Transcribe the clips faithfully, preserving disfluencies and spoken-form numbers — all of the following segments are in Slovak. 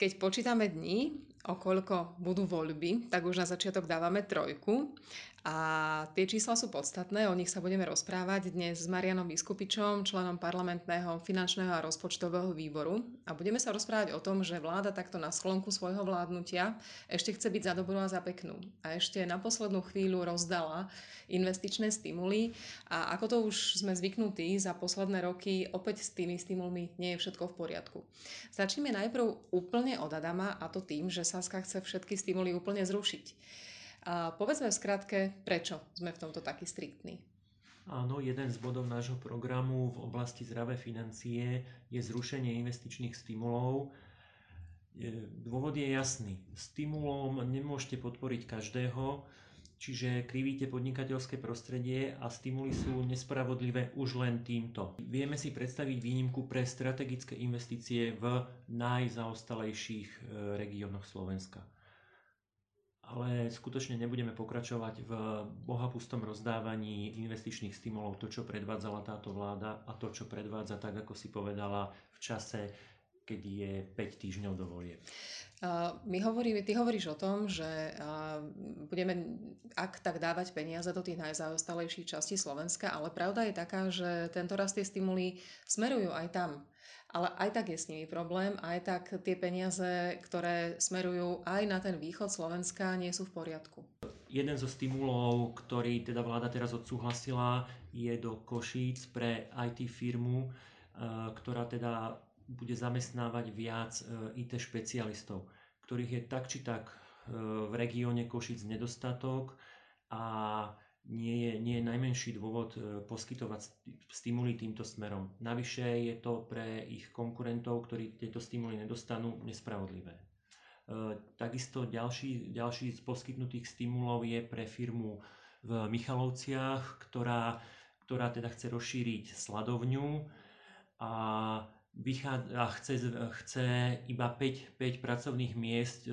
Keď počítame dni, okoľko budú voľby, tak už na začiatok dávame trojku. A tie čísla sú podstatné, o nich sa budeme rozprávať dnes s Mariánom Viskupičom, členom parlamentného finančného a rozpočtového výboru. A budeme sa rozprávať o tom, že vláda takto na sklonku svojho vládnutia ešte chce byť za dobrú a za peknú. A ešte na poslednú chvíľu rozdala investičné stimuly. A ako to už sme zvyknutí za posledné roky, opäť s tými stimulmi nie je všetko v poriadku. Začneme najprv úplne od Adama, a to tým, že SaS-ka chce všetky stimuly úplne zrušiť. A povedzme v skratke, prečo sme v tomto takí striktní. Áno, jeden z bodov nášho programu v oblasti zdravé financie je zrušenie investičných stimulov. Dôvod je jasný. Stimulom nemôžete podporiť každého, čiže krivíte podnikateľské prostredie a stimuly sú nespravodlivé už len týmto. Vieme si predstaviť výnimku pre strategické investície v najzaostalejších regiónoch Slovenska. Ale skutočne nebudeme pokračovať v bohapustom rozdávaní investičných stimulov, to, čo predvádzala táto vláda a to, čo predvádza, tak ako si povedala, v čase, keď je päť týždňov do volieb. My hovoríme, ty hovoríš o tom, že budeme ak tak dávať peniaze do tých najzaostalejších častí Slovenska, ale pravda je taká, že tento raz tie stimuly smerujú aj tam. Ale aj tak je s nimi problém, aj tak tie peniaze, ktoré smerujú aj na ten východ Slovenska, nie sú v poriadku. Jeden zo stimulov, ktorý teda vláda teraz odsúhlasila, je do Košíc pre í té firmu, ktorá teda bude zamestnávať viac í té špecialistov, ktorých je tak či tak v regióne Košíc nedostatok a nie je, nie je najmenší dôvod poskytovať stimuly týmto smerom. Navyše je to pre ich konkurentov, ktorí tieto stimuly nedostanú, nespravodlivé. Takisto ďalší, ďalší z poskytnutých stimulov je pre firmu v Michalovciach, ktorá, ktorá teda chce rozšíriť sladovňu a a chce, chce iba päť, päť pracovných miest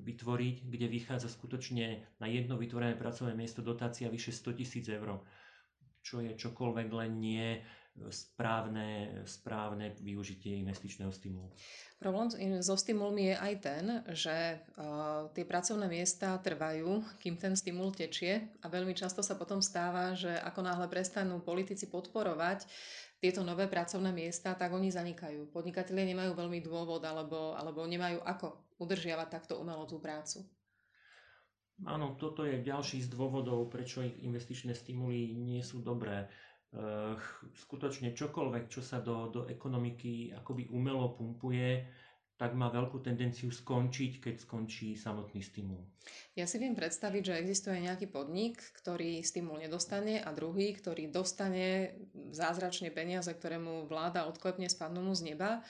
vytvoriť, kde vychádza skutočne na jedno vytvorené pracovné miesto dotácia vyše sto tisíc eur, čo je čokoľvek len nie správne, správne využitie investičného stimulu. Problém so stimulmi je aj ten, že uh, tie pracovné miesta trvajú, kým ten stimul tečie a veľmi často sa potom stáva, že ako náhle prestanú politici podporovať tieto nové pracovné miesta, tak oni zanikajú. Podnikatelia nemajú veľmi dôvod alebo, alebo nemajú ako udržiavať takto umelo tú prácu. Áno, toto je ďalší z dôvodov, prečo ich investičné stimuly nie sú dobré. Skutočne čokoľvek, čo sa do, do ekonomiky akoby umelo pumpuje, tak má veľkú tendenciu skončiť, keď skončí samotný stimul. Ja si viem predstaviť, že existuje nejaký podnik, ktorý stimul nedostane a druhý, ktorý dostane zázračne peniaze, ktoré mu vláda odklepne spadnú mu z neba,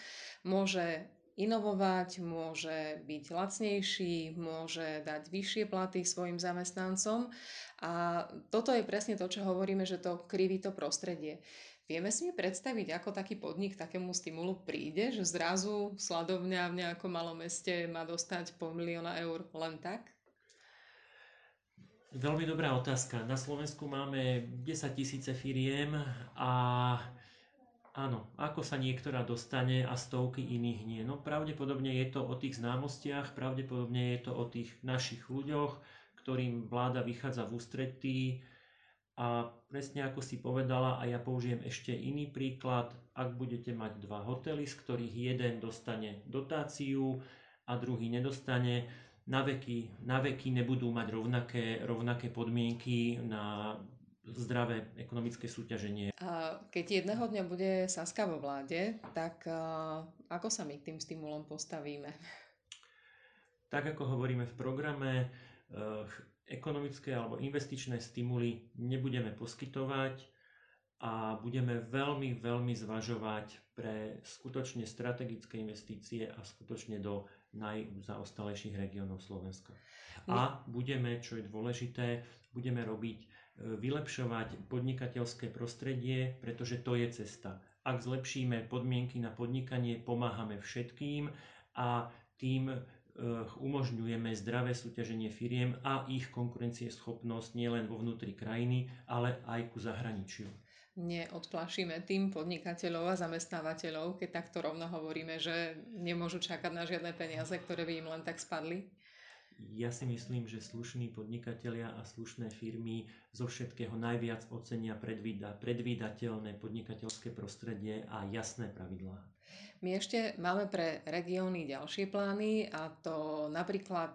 môže inovovať, môže byť lacnejší, môže dať vyššie platy svojim zamestnancom a toto je presne to, čo hovoríme, že to kriví to prostredie. Vieme si predstaviť, ako taký podnik takému stimulu príde, že zrazu sladovňa v nejakom malom meste má dostať pol milióna eur len tak? Veľmi dobrá otázka. Na Slovensku máme desaťtisíc firiem a áno, ako sa niektorá dostane a stovky iných nie. No pravdepodobne je to o tých známostiach, pravdepodobne je to o tých našich ľuďoch, ktorým vláda vychádza v ústretí. A presne ako si povedala, a ja použijem ešte iný príklad, ak budete mať dva hotely, z ktorých jeden dostane dotáciu a druhý nedostane, na veky, na veky nebudú mať rovnaké, rovnaké podmienky na zdravé ekonomické súťaženie. A keď jedného dňa bude SaS-ka vo vláde, tak a, ako sa my k tým stimulom postavíme? Tak ako hovoríme v programe, e, ekonomické alebo investičné stimuly nebudeme poskytovať a budeme veľmi, veľmi zvažovať pre skutočne strategické investície a skutočne do najzaostalejších regiónov Slovenska. A budeme, čo je dôležité, budeme robiť vylepšovať podnikateľské prostredie, pretože to je cesta. Ak zlepšíme podmienky na podnikanie, pomáhame všetkým a tým umožňujeme zdravé súťaženie firiem a ich konkurencieschopnosť nielen vo vnútri krajiny, ale aj ku zahraničiu. neodplašíme tým podnikateľov a zamestnávateľov, keď takto rovno hovoríme, že nemôžu čakať na žiadne peniaze, ktoré by im len tak spadli? Ja si myslím, že slušní podnikatelia a slušné firmy zo všetkého najviac ocenia predvídateľné podnikateľské prostredie a jasné pravidlá. My ešte máme pre regióny ďalšie plány, a to napríklad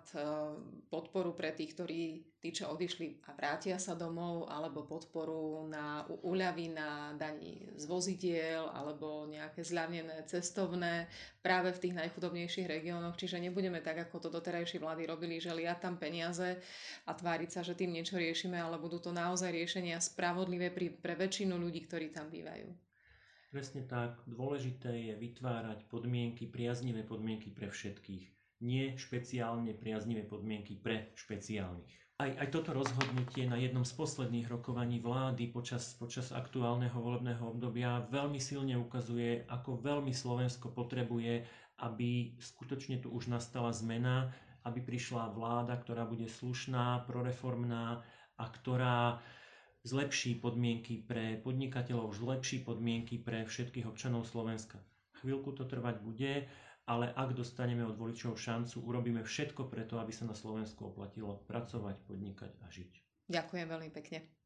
podporu pre tých, ktorí tí, čo odišli a vrátia sa domov, alebo podporu na úľavy na daní z vozidiel, alebo nejaké zľavnené cestovné práve v tých najchudobnejších regiónoch. Čiže nebudeme tak, ako to doterajšie vlády robili, že liať tam peniaze a tváriť sa, že tým niečo riešime, ale budú to naozaj riešenia spravodlivé pre väčšinu ľudí, ktorí tam bývajú. Presne tak. Dôležité je vytvárať podmienky, priaznivé podmienky pre všetkých. Nie špeciálne priaznivé podmienky pre špeciálnych. Aj, aj toto rozhodnutie na jednom z posledných rokovaní vlády počas, počas aktuálneho volebného obdobia veľmi silne ukazuje, ako veľmi Slovensko potrebuje, aby skutočne tu už nastala zmena, aby prišla vláda, ktorá bude slušná, proreformná a ktorá zlepší podmienky pre podnikateľov, zlepší podmienky pre všetkých občanov Slovenska. Chvíľku to trvať bude, ale ak dostaneme od voličov šancu, urobíme všetko preto, aby sa na Slovensku oplatilo pracovať, podnikať a žiť. Ďakujem veľmi pekne.